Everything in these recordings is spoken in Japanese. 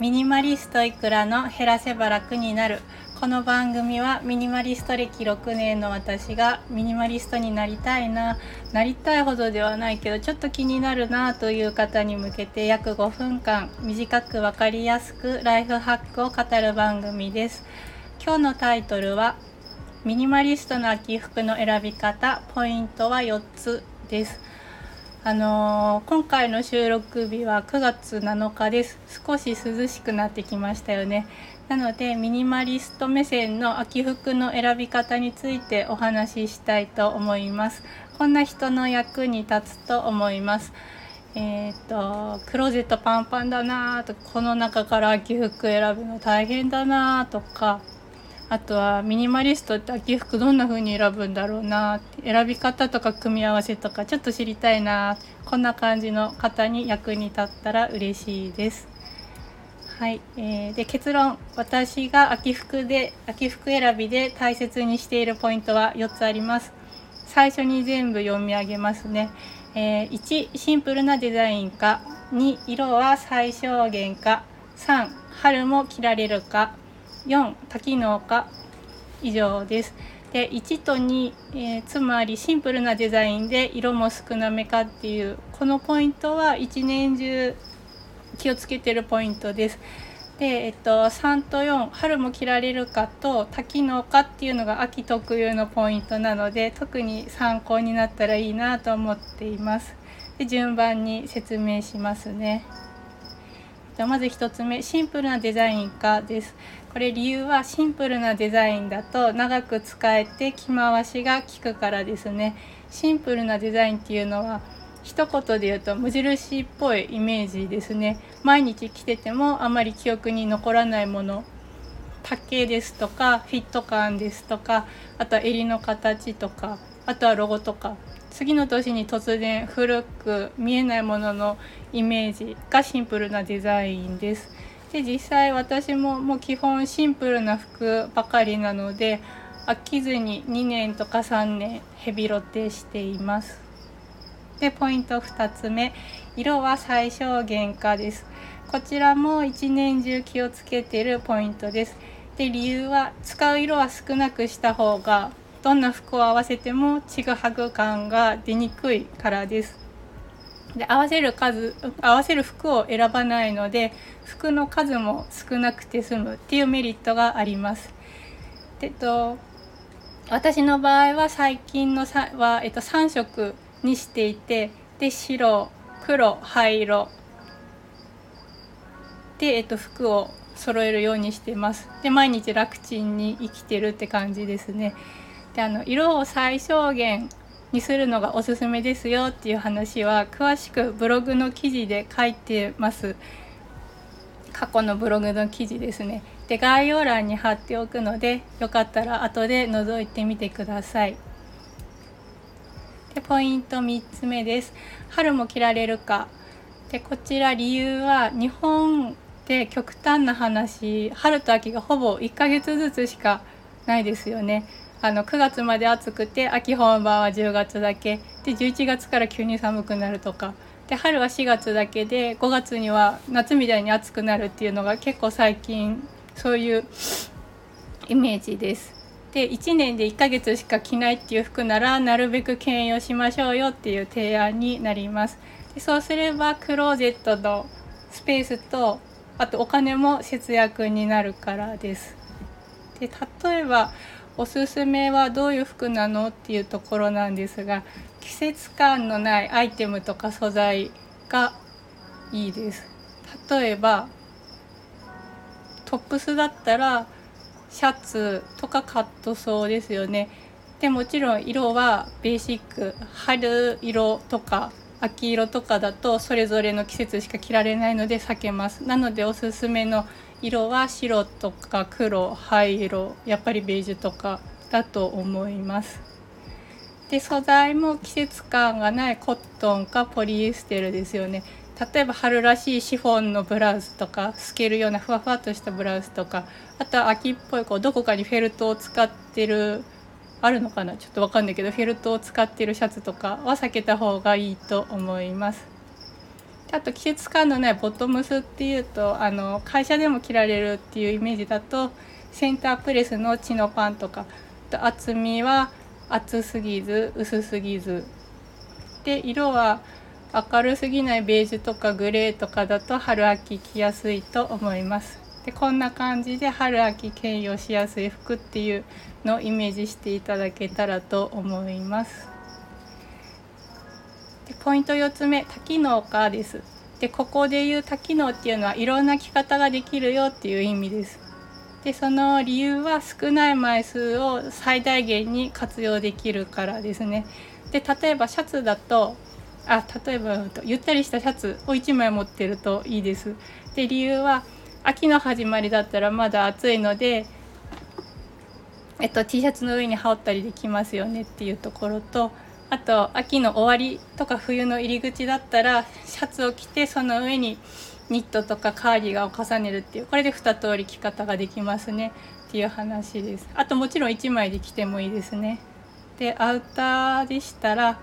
ミニマリストいくらの減らせば楽になる。この番組はミニマリスト歴6年の私がミニマリストになりたいな、なりたいほどではないけどちょっと気になるなという方に向けて約5分間短くわかりやすくライフハックを語る番組です。今日のタイトルはミニマリストの秋服の選び方、ポイントは4つです。今回の収録日は9月7日です。少し涼しくなってきましたよね。なのでミニマリスト目線の秋服の選び方についてお話ししたいと思います。こんな人の役に立つと思います。クローゼットパンパンだなとか、この中から秋服選ぶの大変だなとか、あとはミニマリストって秋服どんな風に選ぶんだろうな、選び方とか組み合わせとかちょっと知りたいな、こんな感じの方に役に立ったら嬉しいです。はい、で結論、私が秋服選びで大切にしているポイントは4つあります。最初に全部読み上げますね。1、シンプルなデザインか。2、色は最小限か。3、春も着られるか。4、多機能化。以上です。で1と2、つまりシンプルなデザインで色も少なめかっていう、このポイントは一年中気をつけてるポイントです。で、3と4、春も着られるかと多機能化っていうのが秋特有のポイントなので、特に参考になったらいいなと思っています。で順番に説明しますね。まず1つ目、シンプルなデザイン化です。これ理由はシンプルなデザインだと長く使えて着回しが効くからですね。シンプルなデザインっていうのは一言で言うと無印っぽいイメージですね。毎日着ててもあまり記憶に残らないもの、丈ですとかフィット感ですとか、あとは襟の形とか、あとはロゴとか、次の年に突然古く見えないもののイメージがシンプルなデザインです。で実際私もう基本シンプルな服ばかりなので飽きずに2年とか3年ヘビロテしています。でポイント2つ目、色は最小限化です。こちらも一年中気をつけているポイントです。で理由は使う色は少なくした方がどんな服を合わせてもちぐはぐ感が出にくいからです。で合わせる服を選ばないので服の数も少なくて済むっていうメリットがあります。で私の場合は最近のは、3色にしていて、で白、黒、灰色で、服を揃えるようにしてます。で毎日楽ちんに生きてるって感じですね。で色を最小限にするのがおすすめですよっていう話は詳しくブログの記事で書いてます。過去のブログの記事ですね。で概要欄に貼っておくのでよかったら後で覗いてみてください。でポイント3つ目です。春も着られるか。でこちら理由は日本で極端な話、春と秋がほぼ1ヶ月ずつしかないですよね。9月まで暑くて秋本番は10月だけで、11月から急に寒くなるとかで、春は4月だけで5月には夏みたいに暑くなるっていうのが結構最近そういうイメージです。で1年で1ヶ月しか着ないっていう服ならなるべく兼用しましょうよっていう提案になります。でそうすればクローゼットのスペースとあとお金も節約になるからです。で例えばおすすめはどういう服なのっていうところなんですが、季節感のないアイテムとか素材がいいです。例えばトップスだったらシャツとかカットソーですよね。でもちろん色はベーシック、春色とか秋色とかだとそれぞれの季節しか着られないので避けます。なのでおすすめの色は白とか黒、灰色、やっぱりベージュとかだと思います。で素材も季節感がないコットンかポリエステルですよね。例えば春らしいシフォンのブラウスとか透けるようなふわふわとしたブラウスとか、あとは秋っぽいどこかにフェルトを使ってるあるのかな、ちょっとわかんないけど、フェルトを使っているシャツとかは避けた方がいいと思います。あと季節感のないボトムスっていうと、会社でも着られるっていうイメージだと、センタープレスのチノパンとか、厚みは厚すぎず薄すぎずで、色は明るすぎないベージュとかグレーとかだと春秋着やすいと思います。でこんな感じで春秋兼用しやすい服っていうのをイメージしていただけたらと思います。でポイント4つ目、多機能化です。でここでいう多機能っていうのは、いろんな着方ができるよっていう意味です。でその理由は、少ない枚数を最大限に活用できるからですね。で例えばシャツだと、ゆったりしたシャツを1枚持ってるといいです。で理由は、秋の始まりだったらまだ暑いので、T シャツの上に羽織ったりできますよねっていうところと、あと秋の終わりとか冬の入り口だったら、シャツを着てその上にニットとかカーディガンを重ねるっていう、これで2通り着方ができますねっていう話です。あともちろん1枚で着てもいいですね。でアウターでしたら、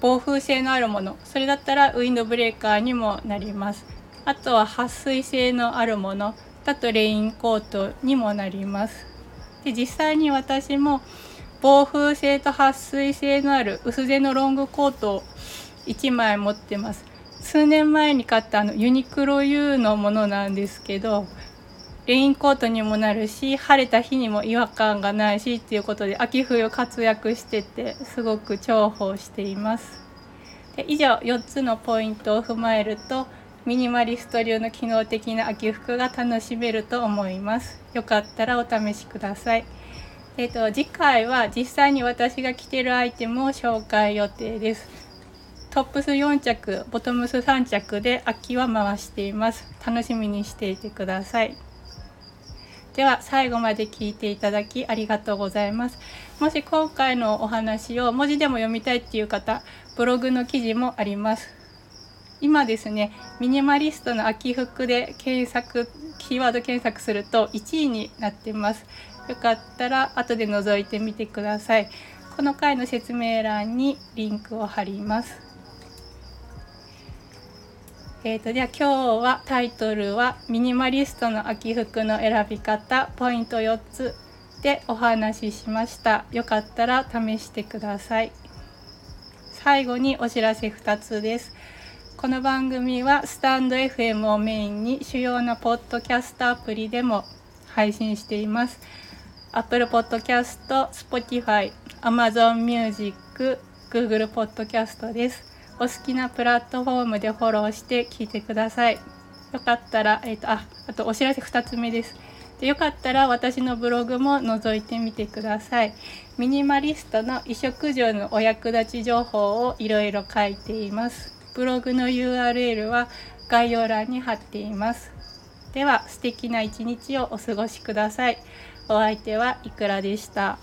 防風性のあるもの、それだったらウィンドブレーカーにもなります。あとは撥水性のあるものだとレインコートにもなります。で実際に私も防風性と撥水性のある薄手のロングコートを1枚持ってます。数年前に買ったユニクロ U のものなんですけど、レインコートにもなるし、晴れた日にも違和感がないしっていうことで、秋冬活躍してて、すごく重宝しています。で以上4つのポイントを踏まえると、ミニマリスト流の機能的な秋服が楽しめると思います。よかったらお試しください。次回は実際に私が着てるアイテムを紹介予定です。トップス4着、ボトムス3着で秋は回しています。楽しみにしていてください。では最後まで聞いていただきありがとうございます。もし今回のお話を文字でも読みたいっていう方、ブログの記事もあります。今ですね、ミニマリストの秋服でキーワード検索すると1位になってます。よかったら後で覗いてみてください。この回の説明欄にリンクを貼ります。では今日はタイトルはミニマリストの秋服の選び方ポイント4つでお話ししました。よかったら試してください。最後にお知らせ2つです。この番組はスタンド FM をメインに主要なポッドキャストアプリでも配信しています。 Apple Podcast、Spotify、Amazon Music、Google Podcast です。お好きなプラットフォームでフォローして聞いてください。よかったら、あとお知らせ2つ目です。でよかったら私のブログも覗いてみてください。ミニマリストの衣食住のお役立ち情報をいろいろ書いています。ブログの URL は概要欄に貼っています。では素敵な一日をお過ごしください。お相手はいくらでした。